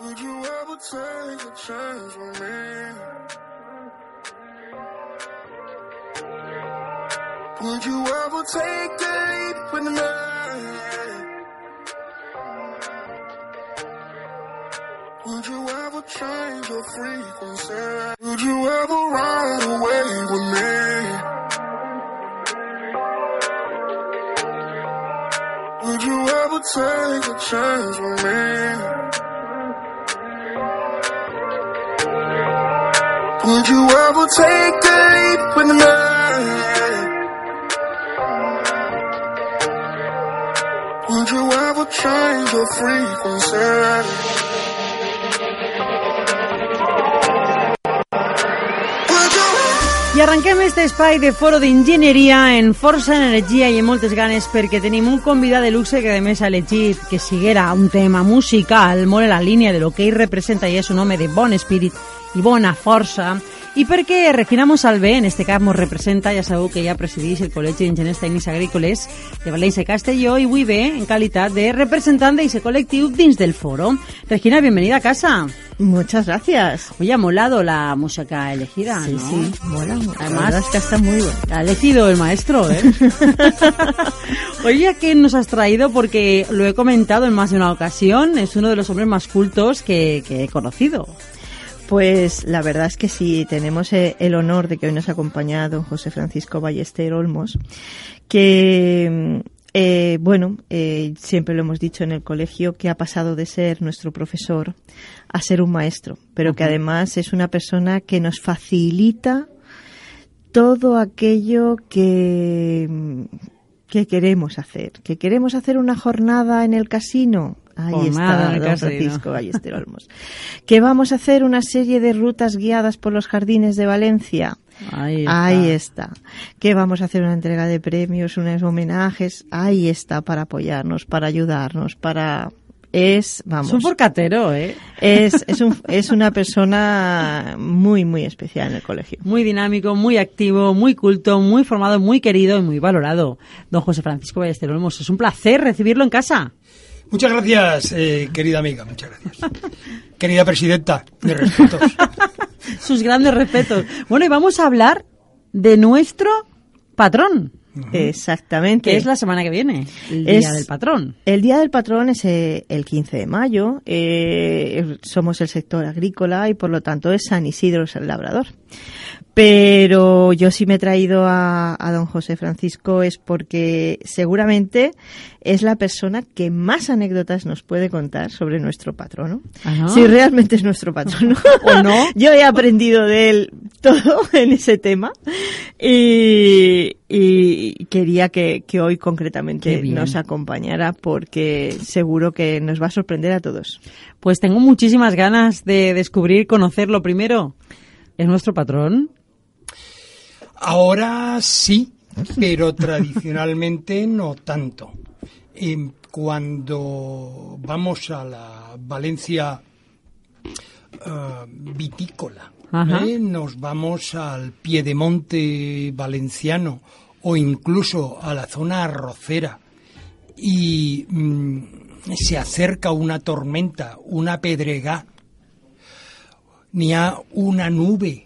Would you ever take a chance with me? Would you ever take the lead with the night? Would you ever change your frequency? Would you ever ride away with me? Would you ever take a chance with me? Would you ever take the leap with me? Would you ever change your frequency? I arrenquem este espai de Foro d'Enginyeria en força energia i en moltes ganes perquè tenim un convidat de luxe que a més ha elegit que siguera un tema musical molt en la línia de lo que ell representa i és un home de bon espírit i bona força, i perquè Regina Monsalve, en este cas, mos representa, ja sabeu que ja presideix el Col·legi d'Enginyers Tècnics Agrícoles de València i Castelló i avui ve en qualitat de representant d'aquest col·lectiu dins del foro. Regina, bienvenida a casa. Muchas gracias. Oye, ha molado la música elegida, sí, ¿no? Sí, mola. Además, la música está muy buena. La ha elegido el maestro, ¿eh? Oye, ¿a qué nos has traído? Porque lo he comentado en más de una ocasión, es uno de los hombres más cultos que he conocido. Pues la verdad es que sí, tenemos el honor de que hoy nos acompaña don José Francisco Ballester Olmos, que, siempre lo hemos dicho en el colegio, que ha pasado de ser nuestro profesor a ser un maestro, pero que además es una persona que nos facilita todo aquello que queremos hacer. ¿Que queremos hacer una jornada en el casino? Ahí está, don Francisco Ballester Olmos. Que vamos a hacer una serie de rutas guiadas por los jardines de Valencia. Ahí está. Que vamos a hacer una entrega de premios, unos homenajes. Ahí está, para apoyarnos, para ayudarnos, para... Es un porcatero, ¿eh? Es una persona muy, muy especial en el colegio. Muy dinámico, muy activo, muy culto, muy formado, muy querido y muy valorado. Don José Francisco Ballester Olmos, es un placer recibirlo en casa. Muchas gracias, querida amiga, muchas gracias. Querida presidenta, mis respetos. Sus grandes respetos. Bueno, y vamos a hablar de nuestro patrón. Exactamente. Que es la semana que viene, el Día del Patrón. El Día del Patrón es el 15 de mayo, somos el sector agrícola y por lo tanto es San Isidro Labrador. Pero yo sí me he traído a don José Francisco es porque seguramente es la persona que más anécdotas nos puede contar sobre nuestro patrono. ¿Ah? Si realmente es nuestro patrono o no. Yo he aprendido de él todo en ese tema y quería que hoy concretamente nos acompañara porque seguro que nos va a sorprender a todos. Pues tengo muchísimas ganas de descubrir, conocerlo primero. ¿Es nuestro patrón? Ahora sí, pero tradicionalmente no tanto. Cuando vamos a la Valencia vitícola, nos vamos al piedemonte valenciano o incluso a la zona arrocera y se acerca una tormenta, una pedregá, ni a una nube,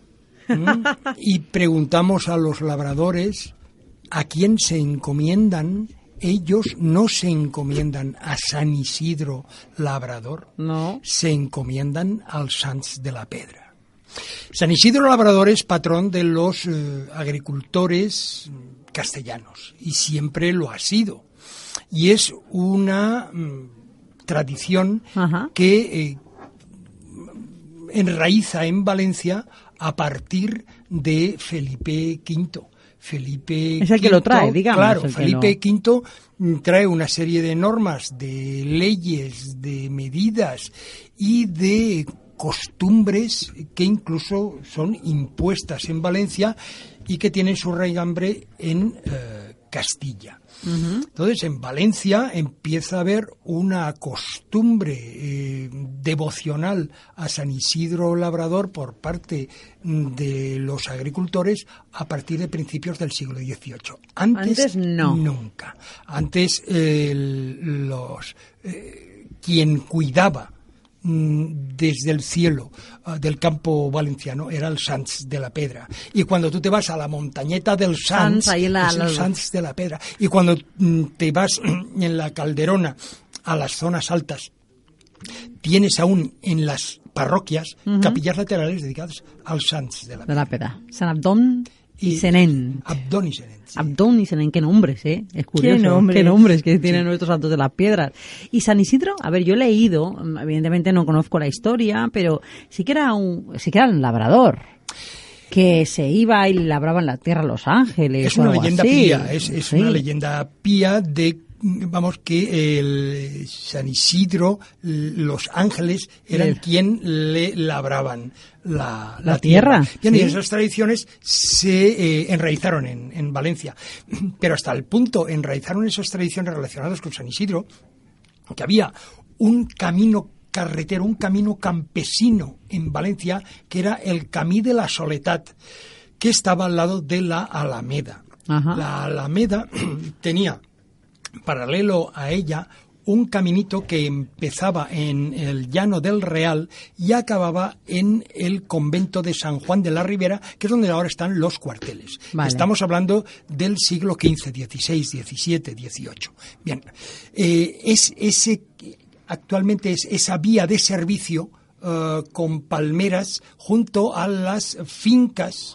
y preguntamos a los labradores a quién se encomiendan. Ellos no se encomiendan a San Isidro Labrador, no. Se encomiendan al Sants de la Pedra. San Isidro Labrador es patrón de los agricultores castellanos y siempre lo ha sido, y es una tradición que enraiza en Valencia a partir de Felipe V. Felipe es el V, que lo trae, digamos. Claro, Felipe no. V trae una serie de normas, de leyes, de medidas y de costumbres que incluso son impuestas en Valencia y que tienen su raigambre en Castilla. Entonces, en Valencia empieza a haber una costumbre devocional a San Isidro Labrador por parte de los agricultores a partir de principios del siglo XVIII. Antes no. Nunca. Antes quien cuidaba desde el cielo del campo valenciano era el Sants de la Pedra, y cuando tú te vas a la montañeta del Sants, es el Sants de la Pedra, y cuando te vas en la Calderona a las zonas altas, tienes aún en las parroquias capillas laterales dedicadas al Sants de la Pedra, San Abdón y Senén. Abdón y Senén. Sí. Abdón y Senén, qué nombres, ¿eh? Es curioso. Qué nombres que tienen nuestros santos de las piedras. Y San Isidro, a ver, yo he leído, evidentemente no conozco la historia, pero sí que era un labrador, que se iba y labraba en la tierra los ángeles. Es una leyenda pía, es una leyenda pía de... Vamos, que el San Isidro, los ángeles, eran quien le labraban la tierra. Bien, y esas tradiciones se enraizaron en Valencia. Pero hasta el punto, enraizaron esas tradiciones relacionadas con San Isidro, que había un camino carretero, un camino campesino en Valencia, que era el Camí de la Soledad, que estaba al lado de la Alameda. Ajá. La Alameda tenía... paralelo a ella, un caminito que empezaba en el llano del Real y acababa en el convento de San Juan de la Ribera, que es donde ahora están los cuarteles. Vale. Estamos hablando del siglo XV, XVI, XVII, XVIII. Bien, actualmente es esa vía de servicio con palmeras junto a las fincas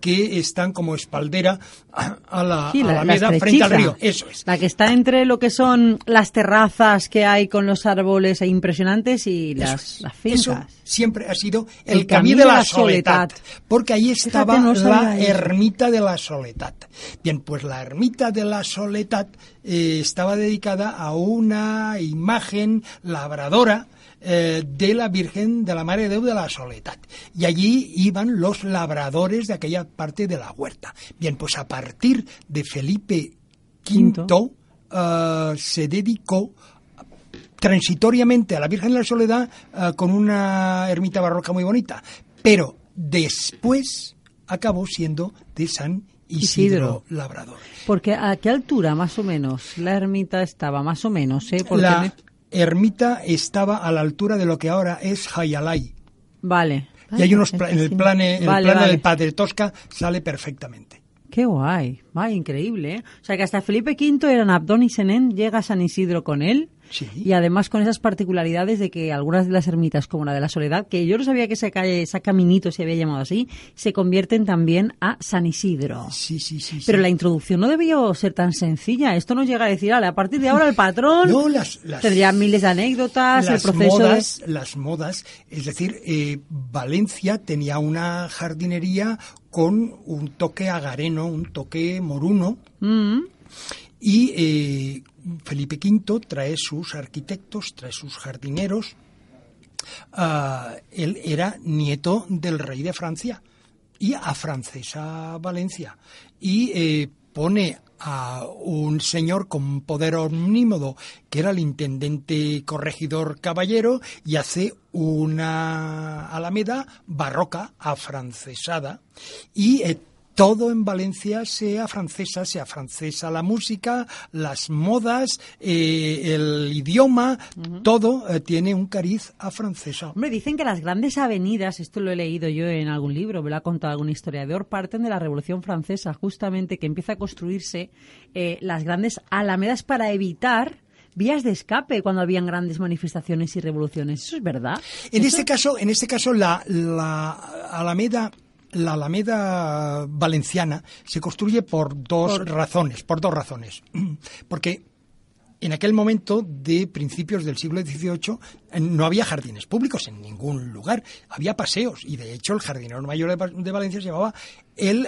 que están como espaldera a la Alameda frente al río. Eso es. La que está entre lo que son las terrazas que hay con los árboles impresionantes y las fincas. Eso siempre ha sido el Camí de la Soledad, porque ahí estaba la ermita de la Soledad. Bien, pues la ermita de la Soledad estaba dedicada a una imagen labradora de la Virgen de la Mare deuda de la Soledad, y allí iban los labradores de aquella parte de la huerta. Bien, pues a partir de Felipe V se dedicó transitoriamente a la Virgen de la Soledad con una ermita barroca muy bonita, pero después acabó siendo de San Isidro Labrador. Porque ¿a qué altura más o menos la ermita estaba? Más o menos, porque la ermita estaba a la altura de lo que ahora es Jayalay. Vale. Y hay unos en el plano del Padre Tosca sale perfectamente. Qué guay. Ay, increíble, ¿eh? O sea, que hasta Felipe V eran Abdón y Senén, llega San Isidro con él. Sí. Y además con esas particularidades de que algunas de las ermitas, como la de la Soledad, que yo no sabía que ese caminito se había llamado así, se convierten también a San Isidro. Sí. Pero la introducción no debía ser tan sencilla. Esto no llega a decir, a partir de ahora el patrón tendría miles de anécdotas, el proceso... Las modas, es decir, Valencia tenía una jardinería con un toque agareno, un toque moruno, y... Felipe V trae sus arquitectos, trae sus jardineros. Él era nieto del rey de Francia y afrancesa Valencia. Y pone a un señor con poder omnímodo, que era el intendente corregidor Caballero, y hace una alameda barroca, afrancesada, y... todo en Valencia se afrancesa la música, las modas, el idioma, todo tiene un cariz afrancesado. Hombre, dicen que las grandes avenidas, esto lo he leído yo en algún libro, me lo ha contado algún historiador, parten de la Revolución Francesa, justamente, que empieza a construirse las grandes alamedas para evitar vías de escape cuando habían grandes manifestaciones y revoluciones. ¿Eso es verdad? En este caso, la alameda... La Alameda Valenciana se construye por dos razones. Porque en aquel momento de principios del siglo XVIII no había jardines públicos en ningún lugar. Había paseos y, de hecho, el jardinero mayor de Valencia se llamaba el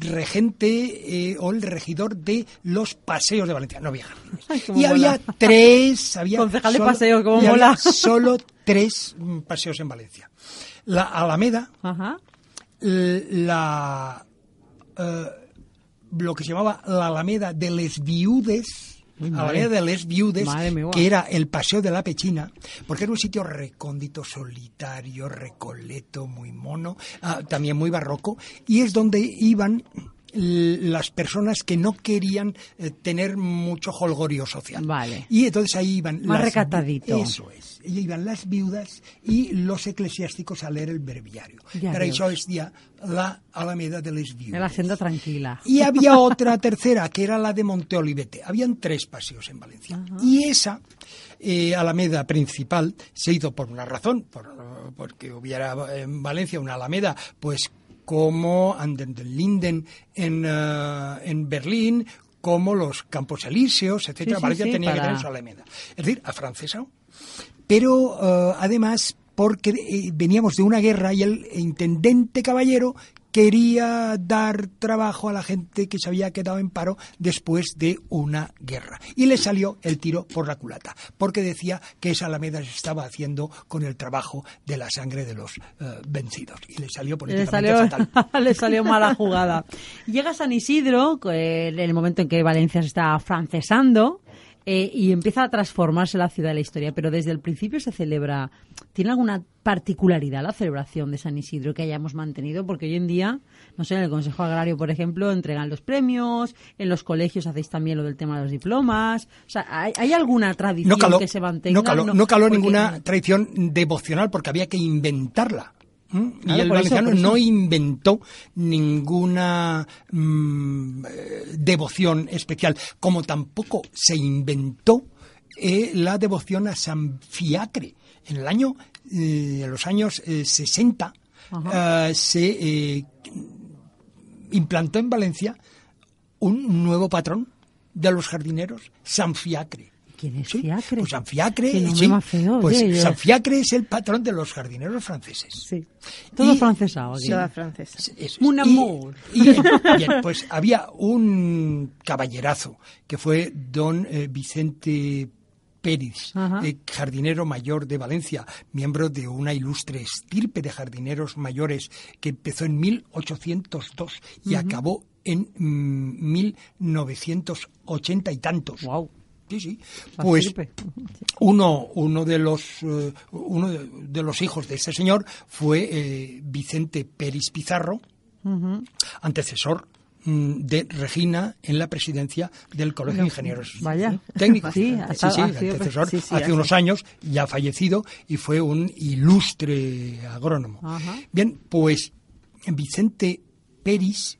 regente o el regidor de los paseos de Valencia. No había jardines. Ay, y mola. Había concejal de paseo, como mola. Solo 3 paseos en Valencia. La Alameda... Ajá. Lo que se llamaba la Alameda de les Viudes, que era el paseo de la Pechina, porque era un sitio recóndito, solitario, recoleto, muy mono, también muy barroco, y es donde iban las personas que no querían tener mucho jolgorio social. Vale. Y entonces ahí iban... Más recatadito. Eso es. Y iban las viudas y los eclesiásticos a leer el breviario. Ya Para eso es ya la Alameda de las Viudas. La senda tranquila. Y había otra tercera, que era la de Monteolivete. Habían tres paseos en Valencia. Ajá. Y esa... Alameda principal se hizo por una razón, porque hubiera en Valencia una alameda, pues como Anden den Linden en Berlín, como los Campos Elíseos, etcétera. Sí, Valencia tenía que tener su alameda. Es decir, afrancesa. Pero además, porque veníamos de una guerra y el intendente Caballero quería dar trabajo a la gente que se había quedado en paro después de una guerra. Y le salió el tiro por la culata, porque decía que esa alameda se estaba haciendo con el trabajo de la sangre de los vencidos. Y le salió políticamente fatal. Le salió mala jugada. Llega San Isidro, en el momento en que Valencia se está afrancesando, y empieza a transformarse la ciudad de la historia, pero desde el principio se celebra. ¿Tiene alguna particularidad la celebración de San Isidro que hayamos mantenido? Porque hoy en día, no sé, en el Consejo Agrario, por ejemplo, entregan los premios, en los colegios hacéis también lo del tema de los diplomas. O sea, ¿hay alguna tradición que se mantenga? No caló ninguna tradición devocional porque había que inventarla. Y el valenciano no inventó ninguna devoción especial, como tampoco se inventó la devoción a San Fiacre. En los años 60 se implantó en Valencia un nuevo patrón de los jardineros, San Fiacre. ¿Quién es Fiacre? Pues San Fiacre, San Fiacre es el patrón de los jardineros franceses. Sí. Todo francesado. Todo francés. Un amor. Bien, pues había un caballerazo que fue don Vicente Pérez, jardinero mayor de Valencia, miembro de una ilustre estirpe de jardineros mayores que empezó en 1802 y acabó en 1980 y tantos. Wow. Sí, sí. Pues uno de los hijos de este señor fue Vicente Pérez Pizarro, antecesor de Regina en la presidencia del Colegio de Ingenieros Técnicos. Hace unos años, ya fallecido, y fue un ilustre agrónomo. Ajá. Bien, pues Vicente Pérez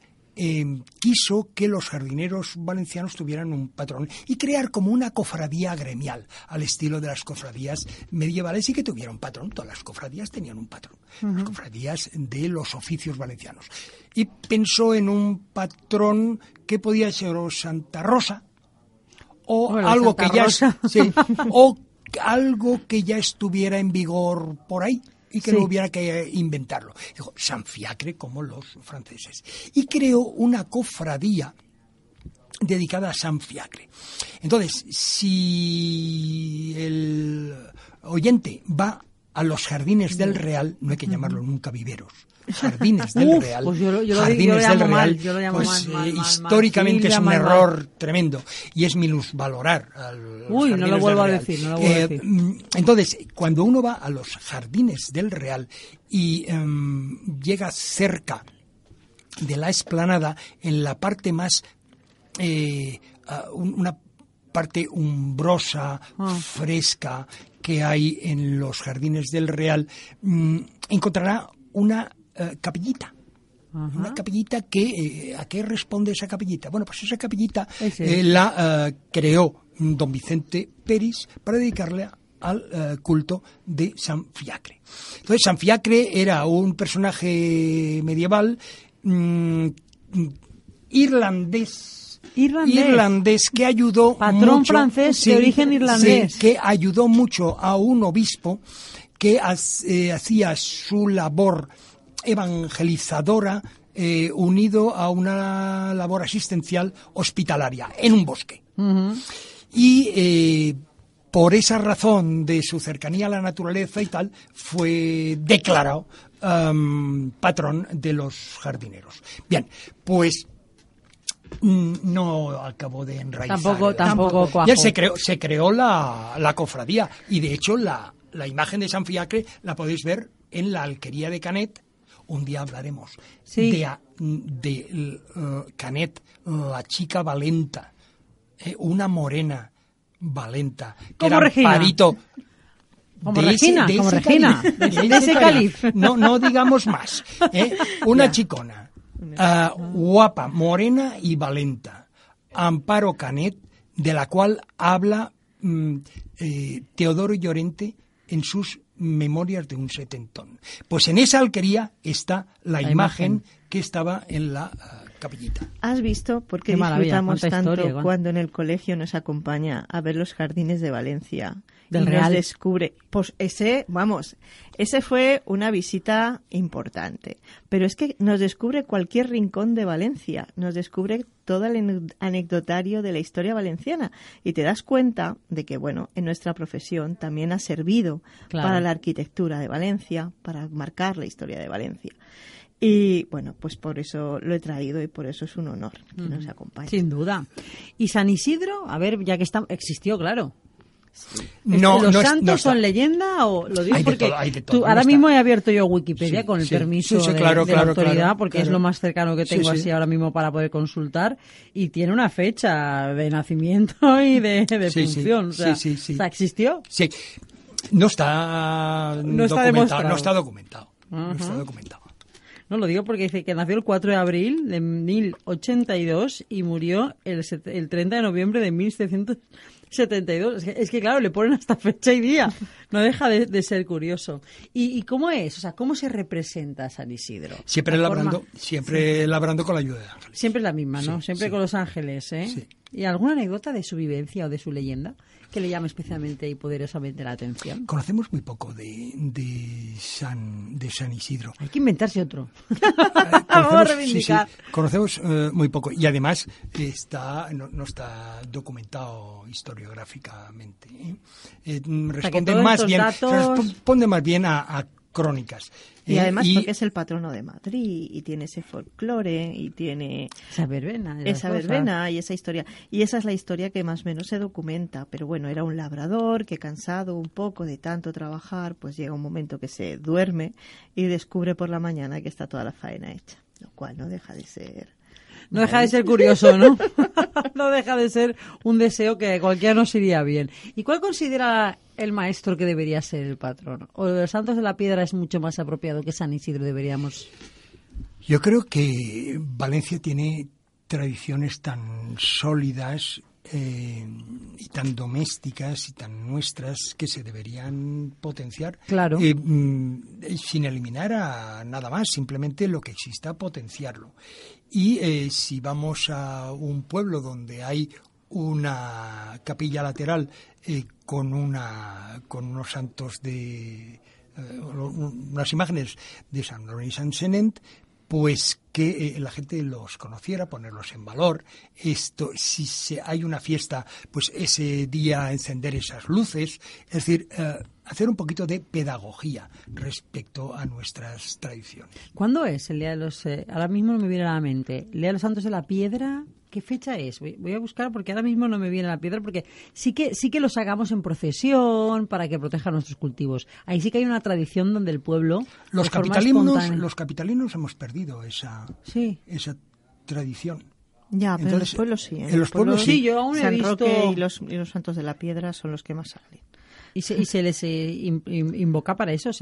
quiso que los jardineros valencianos tuvieran un patrón y crear como una cofradía gremial al estilo de las cofradías medievales y que tuviera un patrón. Todas las cofradías tenían un patrón, las cofradías de los oficios valencianos. Y pensó en un patrón que podía ser Santa Rosa o algo que ya estuviera en vigor por ahí. Y que no hubiera que inventarlo. Dijo, San Fiacre, como los franceses. Y creó una cofradía dedicada a San Fiacre. Entonces, si el oyente va a los Jardines del Real, no hay que llamarlo nunca viveros, Jardines del Real, históricamente es un error tremendo y es minusvalorar al no lo vuelvo a decir. Entonces, cuando uno va a los Jardines del Real y llega cerca de la explanada, en la parte más una parte umbrosa, fresca que hay en los Jardines del Real, encontrará una capillita. Ajá. Una capillita que ¿a qué responde esa capillita? Bueno, pues esa capillita la creó don Vicente Pérez para dedicarle al culto de San Fiacre. Entonces, San Fiacre era un personaje medieval irlandés que ayudó patrón mucho, francés de origen irlandés que ayudó mucho a un obispo que hacía su labor evangelizadora unido a una labor asistencial hospitalaria en un bosque. Y por esa razón de su cercanía a la naturaleza y tal, fue declarado patrón de los jardineros. Bien, pues no acabó de enraizar. Tampoco cuajó. Ya se creó la cofradía y de hecho la imagen de San Fiacre la podéis ver en la Alquería de Canet un día hablaremos, sí, de Canet, la chica valenta, una morena valenta, que era Regina. Parito... Como Regina, como Regina, de ese caliz. No, no digamos más. Una chicona, guapa, morena y valenta. Amparo Canet, de la cual habla Teodoro Llorente en sus Memorias de un setentón. Pues en esa alquería está la imagen que estaba en la capillita. ¿Has visto por qué disfrutamos tanto historia, cuando en el colegio nos acompaña a ver los jardines de Valencia? Del Real. Nos descubre, pues ese fue una visita importante, pero es que nos descubre cualquier rincón de Valencia, nos descubre todo el anecdotario de la historia valenciana y te das cuenta de que, bueno, en nuestra profesión también ha servido para la arquitectura de Valencia, para marcar la historia de Valencia. Y bueno, pues por eso lo he traído y por eso es un honor que nos acompañe. Sin duda. Y San Isidro, a ver, ya que existió, claro. Sí. No, ¿los santos son leyenda o lo digo hay porque de todo, tú, ahora mismo he abierto yo Wikipedia con el permiso de la autoridad porque es lo más cercano que tengo así ahora mismo para poder consultar y tiene una fecha de nacimiento y de función, o sea, existió. Sí. No está documentado. Uh-huh. No, lo digo porque dice que nació el 4 de abril de 1082 y murió el 30 de noviembre de 1772. Es que claro, le ponen hasta fecha y día. No deja de ser curioso. ¿Y cómo es? O sea, ¿cómo se representa San Isidro? Siempre labrando con la ayuda de ángeles. Siempre es la misma, ¿no? Siempre con los ángeles, ¿eh? Sí. ¿Y alguna anécdota de su vivencia o de su leyenda que le llame especialmente y poderosamente la atención? Conocemos muy poco de San Isidro. Hay que inventarse otro. Vamos a reivindicar. Sí. Conocemos muy poco y además no está documentado historiográficamente. Responde más bien a crónicas. Y además porque es el patrono de Madrid y tiene ese folclore y tiene esa verbena y esa historia. Y esa es la historia que más o menos se documenta. Pero bueno, era un labrador que cansado un poco de tanto trabajar, pues llega un momento que se duerme y descubre por la mañana que está toda la faena hecha. Lo cual no deja de ser curioso, ¿no? No deja de ser un deseo que a cualquiera nos iría bien. ¿Y cuál considera el maestro que debería ser el patrón? ¿O los santos de la piedra es mucho más apropiado que San Isidro deberíamos? Yo creo que Valencia tiene tradiciones tan sólidas y tan domésticas y tan nuestras que se deberían potenciar. Claro. Sin eliminar a nada más, simplemente lo que exista potenciarlo. Y si vamos a un pueblo donde hay una capilla lateral con unos santos unas imágenes de San Abdón y Senén, pues que la gente los conociera, ponerlos en valor. Esto, si hay una fiesta, pues ese día encender esas luces. Es decir, hacer un poquito de pedagogía respecto a nuestras tradiciones. ¿Cuándo es el día de los...? Ahora mismo no me viene a la mente. ¿El día de los santos de la piedra? ¿Qué fecha es? Voy a buscar porque ahora mismo no me viene a la piedra, porque sí que los hagamos en procesión para que protejan nuestros cultivos. Ahí sí que hay una tradición donde el pueblo... Los capitalinos hemos perdido esa tradición. Ya, pero entonces, en los pueblos sí. Sí, yo aún San he visto... Roque y los santos de la piedra son los que más salen. ¿Y se les invoca para eso?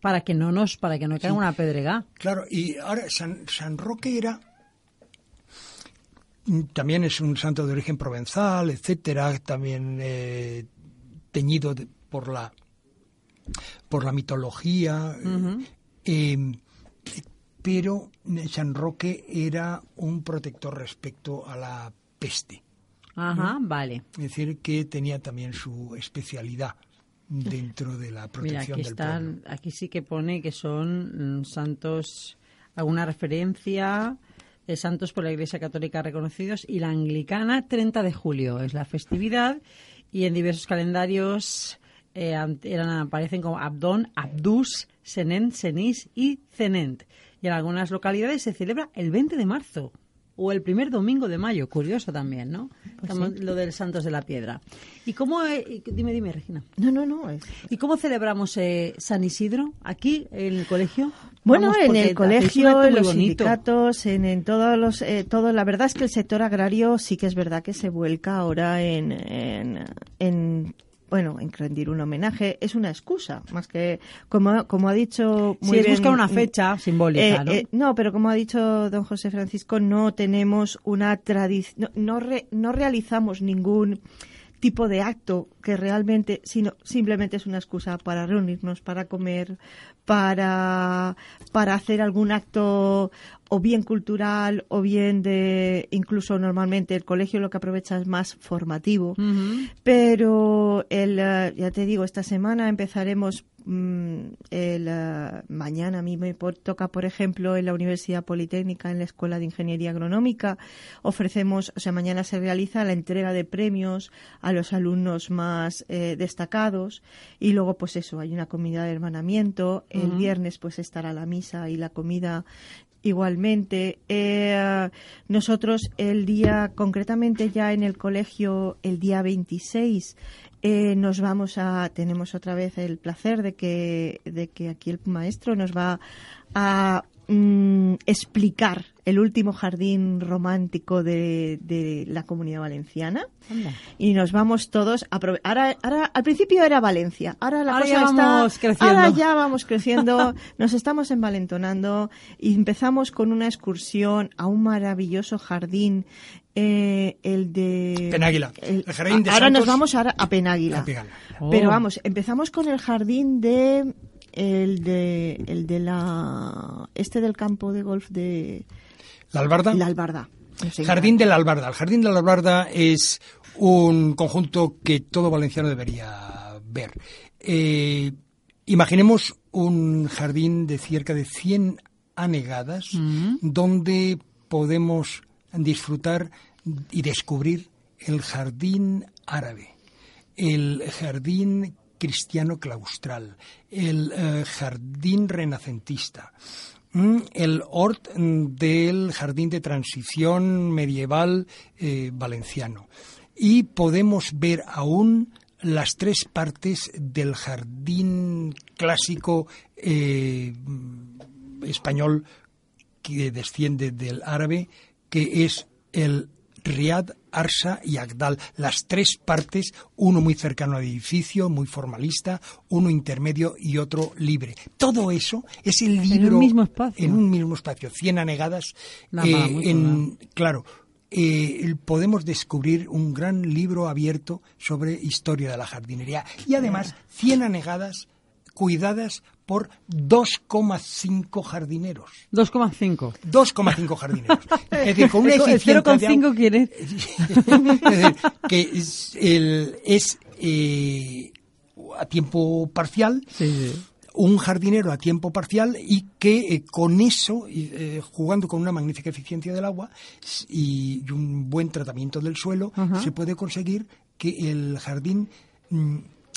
Para que no caiga una pedrega. Claro, y ahora San Roque era... También es un santo de origen provenzal, etcétera, también teñido por la mitología. Uh-huh. Pero San Roque era un protector respecto a la peste. Ajá, ¿no? Vale. Es decir, que tenía también su especialidad dentro de la protección del pueblo. Aquí sí que pone que son santos, alguna referencia... santos por la Iglesia Católica reconocidos y la anglicana, 30 de julio es la festividad, y en diversos calendarios aparecen como Abdón, Abdús, Senén, Senís y Cenent, y en algunas localidades se celebra el 20 de marzo o el primer domingo de mayo, curioso también, ¿no? Pues sí. Lo del Santos de la Piedra. ¿Y cómo, dime, Regina? No. ¿Y cómo celebramos San Isidro aquí en el colegio? Bueno, vamos, en el colegio, en los sindicatos, en todos los, todo. La verdad es que el sector agrario sí que es verdad que se vuelca ahora en rendir un homenaje. Es una excusa, más que, como ha dicho... Muy sí, bien, es buscar una fecha simbólica, ¿no? No, pero como ha dicho don José Francisco, no tenemos una tradición, no realizamos ningún tipo de acto que realmente, sino simplemente es una excusa para reunirnos, para comer, para hacer algún acto o bien cultural o bien de, incluso normalmente el colegio lo que aprovecha es más formativo. Uh-huh. Pero ya te digo, esta semana empezaremos mañana a mí me toca, por ejemplo, en la Universidad Politécnica, en la Escuela de Ingeniería Agronómica, ofrecemos, o sea, mañana se realiza la entrega de premios a los alumnos más destacados, y luego, pues eso, hay una comida de hermanamiento. Uh-huh. El viernes, pues estará la misa y la comida igualmente. Nosotros el día, concretamente ya en el colegio, el día 26, tenemos otra vez el placer de que aquí el maestro nos va a explicar el último jardín romántico de la Comunidad Valenciana. Anda. Y nos vamos todos ahora al principio era Valencia, ahora ya vamos creciendo, nos estamos envalentonando y empezamos con una excursión a un maravilloso jardín, el de Penáguila, el jardín de ahora Santos. Nos vamos ahora a Penáguila, oh. Pero vamos, empezamos con el jardín de del campo de golf de la Albarda. La Albarda. Jardín de la Albarda. El Jardín de la Albarda es un conjunto que todo valenciano debería ver. Imaginemos un jardín de cerca de 100 anegadas, uh-huh, donde podemos disfrutar y descubrir el jardín árabe, el jardín cristiano claustral, el jardín renacentista, el hort del jardín de transición medieval valenciano. Y podemos ver aún las tres partes del jardín clásico español que desciende del árabe, que es el Riad, Arsa y Agdal, las tres partes, uno muy cercano al edificio, muy formalista, uno intermedio y otro libre. Todo eso es el libro en un mismo espacio. 100 anegadas. Claro, podemos descubrir un gran libro abierto sobre historia de la jardinería y además 100 anegadas cuidadas por 2,5 jardineros. 2,5 jardineros. Es decir, con una eficiencia... 0,5 quiere. Es decir, que es a tiempo parcial, sí. Un jardinero a tiempo parcial, y que con eso, jugando con una magnífica eficiencia del agua y un buen tratamiento del suelo, uh-huh, se puede conseguir que el jardín...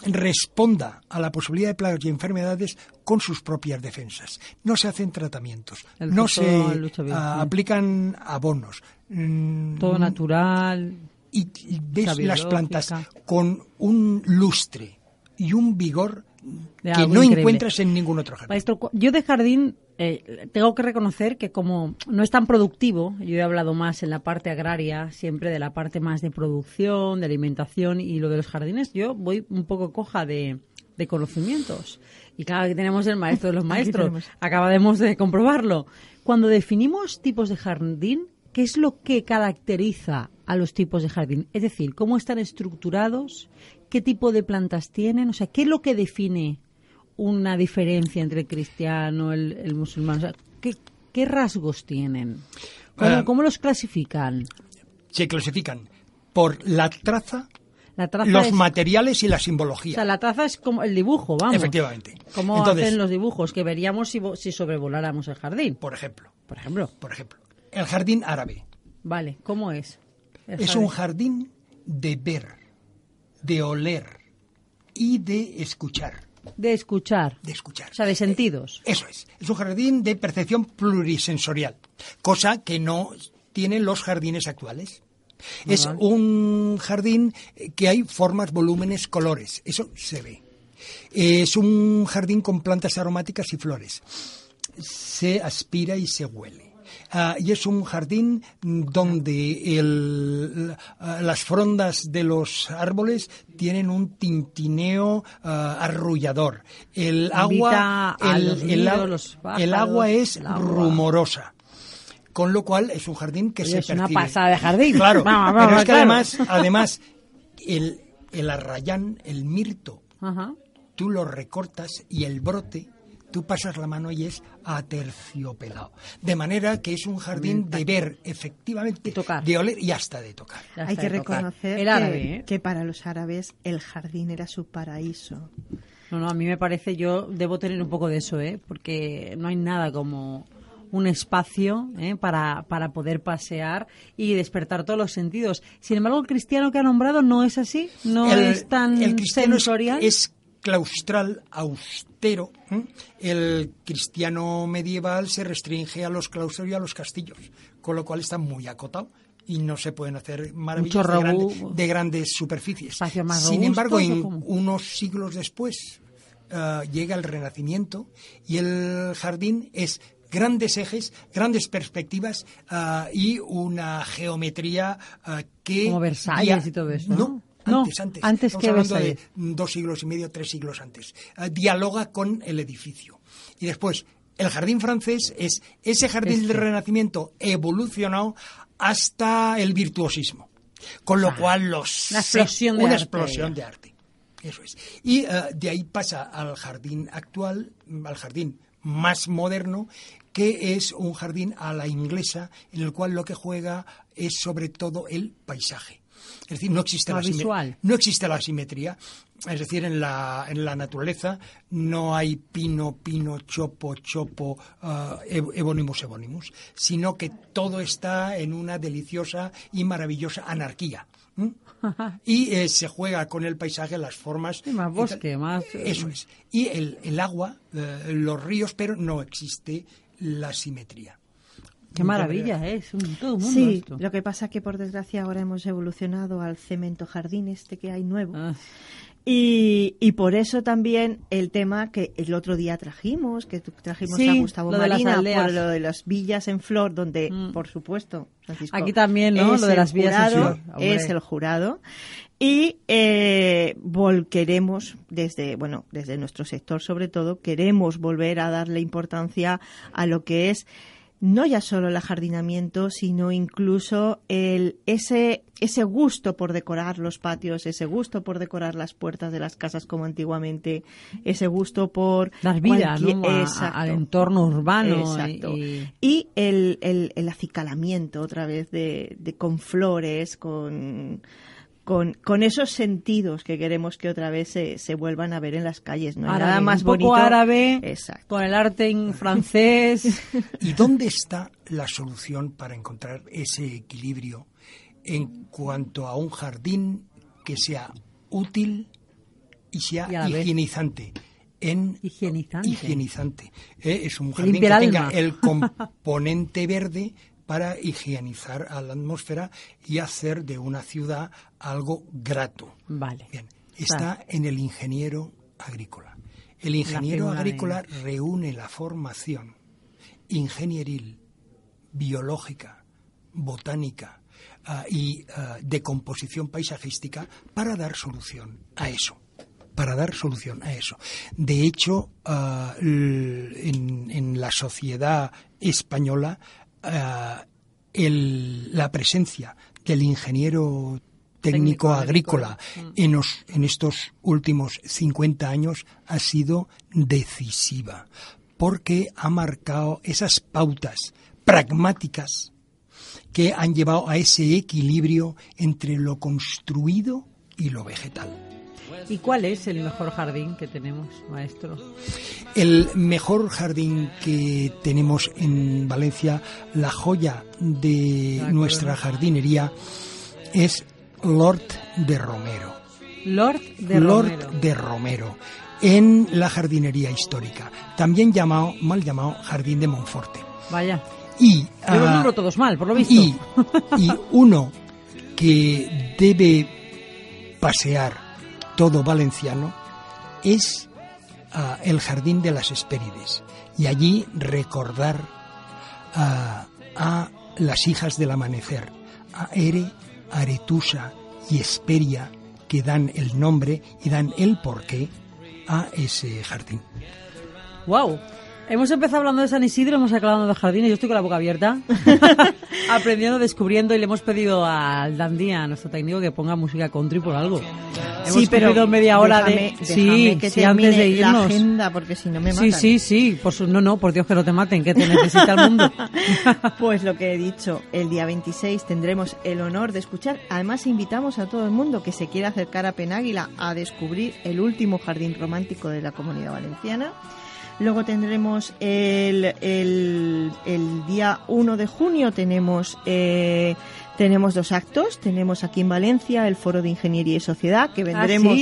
responda a la posibilidad de plagas y enfermedades con sus propias defensas. No se hacen tratamientos, no se aplican abonos. Todo natural. Y ves las plantas con un lustre y un vigor que no encuentras en ningún otro jardín. Maestro, yo de jardín tengo que reconocer que como no es tan productivo, yo he hablado más en la parte agraria, siempre de la parte más de producción, de alimentación, y lo de los jardines, yo voy un poco coja de conocimientos. Y claro, aquí tenemos el maestro de los maestros, acabamos de comprobarlo. Cuando definimos tipos de jardín, ¿qué es lo que caracteriza a los tipos de jardín? Es decir, ¿cómo están estructurados? ¿Qué tipo de plantas tienen? O sea, ¿qué es lo que define una diferencia entre el cristiano, el musulmán? O sea, ¿qué rasgos tienen? ¿Cómo los clasifican? Se clasifican por la traza, los materiales y la simbología. O sea, la traza es como el dibujo, vamos. Efectivamente. ¿Cómo hacen los dibujos que veríamos si sobrevoláramos el jardín? Por ejemplo. El jardín árabe. Vale, ¿cómo es? Es un jardín de ver, de oler y de escuchar. O sea, de sentidos. Eso es. Es un jardín de percepción plurisensorial, cosa que no tienen los jardines actuales. Es un jardín que hay formas, volúmenes, colores. Eso se ve. Es un jardín con plantas aromáticas y flores. Se aspira y se huele. Y es un jardín donde las frondas de los árboles tienen un tintineo arrullador. El agua rumorosa. Con lo cual es un jardín que se percibe. Es una pasada de jardín. Claro, pero es que además el arrayán, el mirto, ajá, tú lo recortas y el brote, tú pasas la mano y es aterciopelado. De manera que es un jardín de ver, efectivamente, tocar, de oler y hasta de tocar. Hay que reconocer que para los árabes el jardín era su paraíso. No, a mí me parece, yo debo tener un poco de eso, porque no hay nada como un espacio para poder pasear y despertar todos los sentidos. Sin embargo, el cristiano que ha nombrado no es así, es tan el cristiano sensorial. Es claustral, austero. El cristiano medieval se restringe a los claustros y a los castillos, con lo cual está muy acotado y no se pueden hacer maravillas de grandes superficies. Sin embargo, unos siglos después llega el Renacimiento y el jardín es grandes ejes, grandes perspectivas y una geometría que... Como Versalles y todo eso, ¿no? Antes que Versalles. Estamos hablando de 2 siglos y medio, 3 siglos antes. Dialoga con el edificio. Y después, el jardín francés es ese jardín del Renacimiento evolucionado hasta el virtuosismo. Con lo cual, una explosión de arte. Eso es. Y de ahí pasa al jardín actual, al jardín más moderno, que es un jardín a la inglesa, en el cual lo que juega es sobre todo el paisaje. Es decir, no existe la asimetría. Es decir, en la naturaleza no hay pino, chopo, ebonimus, sino que todo está en una deliciosa y maravillosa anarquía. Y se juega con el paisaje, las formas. Y más bosque, más... Eso es. Y el agua, los ríos, pero no existe la simetría. ¡Qué maravilla! Es un todo mundo. Sí, esto. Lo que pasa es que, por desgracia, ahora hemos evolucionado al cemento jardín que hay nuevo. Y por eso también el tema que el otro día trajimos a Gustavo Marina, por lo de las villas en flor, donde, por supuesto, Francisco, aquí también, ¿no? Lo de las villas en flor. Es el jurado. Y queremos, desde nuestro sector sobre todo, queremos volver a darle importancia a lo que es no ya solo el ajardinamiento, sino incluso ese gusto por decorar los patios, ese gusto por decorar las puertas de las casas como antiguamente, ese gusto por dar vida, ¿no? Al entorno urbano. Exacto. Y el acicalamiento otra vez de con flores, con esos sentidos que queremos que otra vez se vuelvan a ver en las calles, ¿no? Árabe, nada más un bonito. Poco árabe. Exacto. Con el arte en francés. ¿Y dónde está la solución para encontrar ese equilibrio en cuanto a un jardín que sea útil y sea higienizante? Higienizante. Es un jardín que tenga el componente verde para higienizar a la atmósfera y hacer de una ciudad algo grato. Vale. Bien, está en el ingeniero agrícola. El ingeniero agrícola reúne la formación ingenieril, biológica, botánica y de composición paisajística para dar solución a eso. De hecho, en la sociedad española, la presencia del ingeniero técnico agrícola en estos últimos 50 años ha sido decisiva, porque ha marcado esas pautas pragmáticas que han llevado a ese equilibrio entre lo construido y lo vegetal. ¿Y cuál es el mejor jardín que tenemos, maestro? El mejor jardín que tenemos en Valencia, la joya de nuestra jardinería, es Lord de Romero. Lord de Romero, en la jardinería histórica, también mal llamado Jardín de Monforte. Vaya. Y yo los nombro todos mal, por lo visto. Y uno que debe pasear todo valenciano es el Jardín de las Hespérides, y allí recordar a las hijas del amanecer, a Ere, Aretusa y Esperia, que dan el nombre y dan el porqué a ese jardín. ¡Wow! Hemos empezado hablando de San Isidro, hemos acabado hablando de jardines, yo estoy con la boca abierta, aprendiendo, descubriendo, y le hemos pedido al Dandía, a nuestro técnico, que ponga música country por algo. Sí, hemos perdido media hora de... Sí, que sí, antes de irnos. La agenda, porque si no me matan. Sí, no, por Dios que no te maten, que te necesita el mundo. Pues lo que he dicho, el día 26 tendremos el honor de escuchar, además invitamos a todo el mundo que se quiera acercar a Penáguila a descubrir el último jardín romántico de la Comunidad Valenciana. Luego tendremos el día 1 de junio, tenemos dos actos. Tenemos aquí en Valencia el Foro de Ingeniería y Sociedad, que vendremos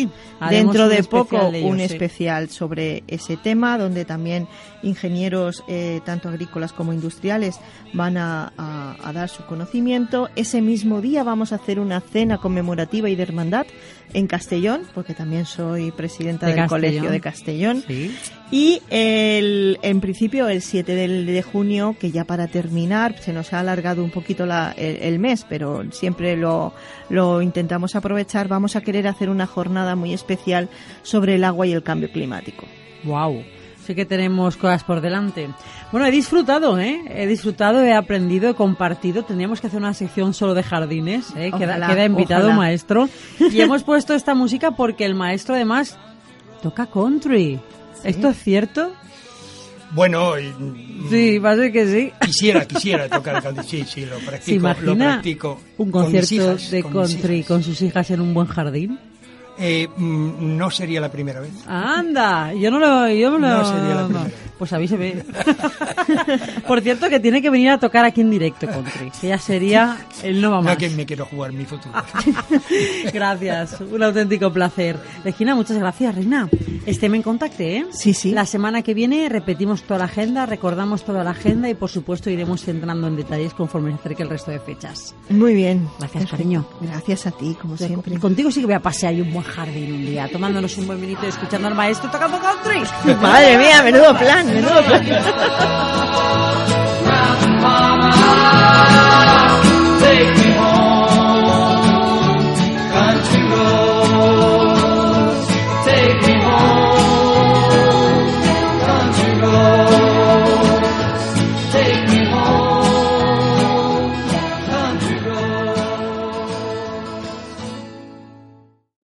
dentro de poco un especial sobre ese tema, donde también ingenieros tanto agrícolas como industriales van a dar su conocimiento. Ese mismo día vamos a hacer una cena conmemorativa y de hermandad en Castellón, porque también soy presidenta del Colegio de Castellón. Sí. Y en principio el 7 de junio, que ya para terminar, se nos ha alargado un poquito el mes, pero siempre lo intentamos aprovechar, vamos a querer hacer una jornada muy especial sobre el agua y el cambio climático. ¡Wow! Sí que tenemos cosas por delante. Bueno, he disfrutado, he aprendido, he compartido. Tendríamos que hacer una sección solo de jardines, queda invitado, maestro. Y hemos puesto esta música porque el maestro además toca country. ¿Sí? ¿Esto es cierto? Bueno, sí, parece que sí. Quisiera tocar country, sí, lo practico. ¿Se lo practico? ¿Un concierto con hijas, de country con sus hijas en un buen jardín? No sería la primera vez. Anda, no sería la primera vez. Pues avíseme. Por cierto, que tiene que venir a tocar aquí en directo country, que ya sería el no va más. No, que me quiero jugar mi futuro. Gracias, un auténtico placer. Regina, muchas gracias, Reina. Estéme en contacto, ¿eh? Sí. La semana que viene repetimos toda la agenda, recordamos toda la agenda y, por supuesto, iremos entrando en detalles conforme se acerque el resto de fechas. Muy bien. Gracias, cariño. Gracias a ti, como siempre. Contigo sí que voy a pasear y un buen jardín un día, tomándonos un buen vinito y escuchando al maestro tocando country. Madre mía, menudo plan. Take me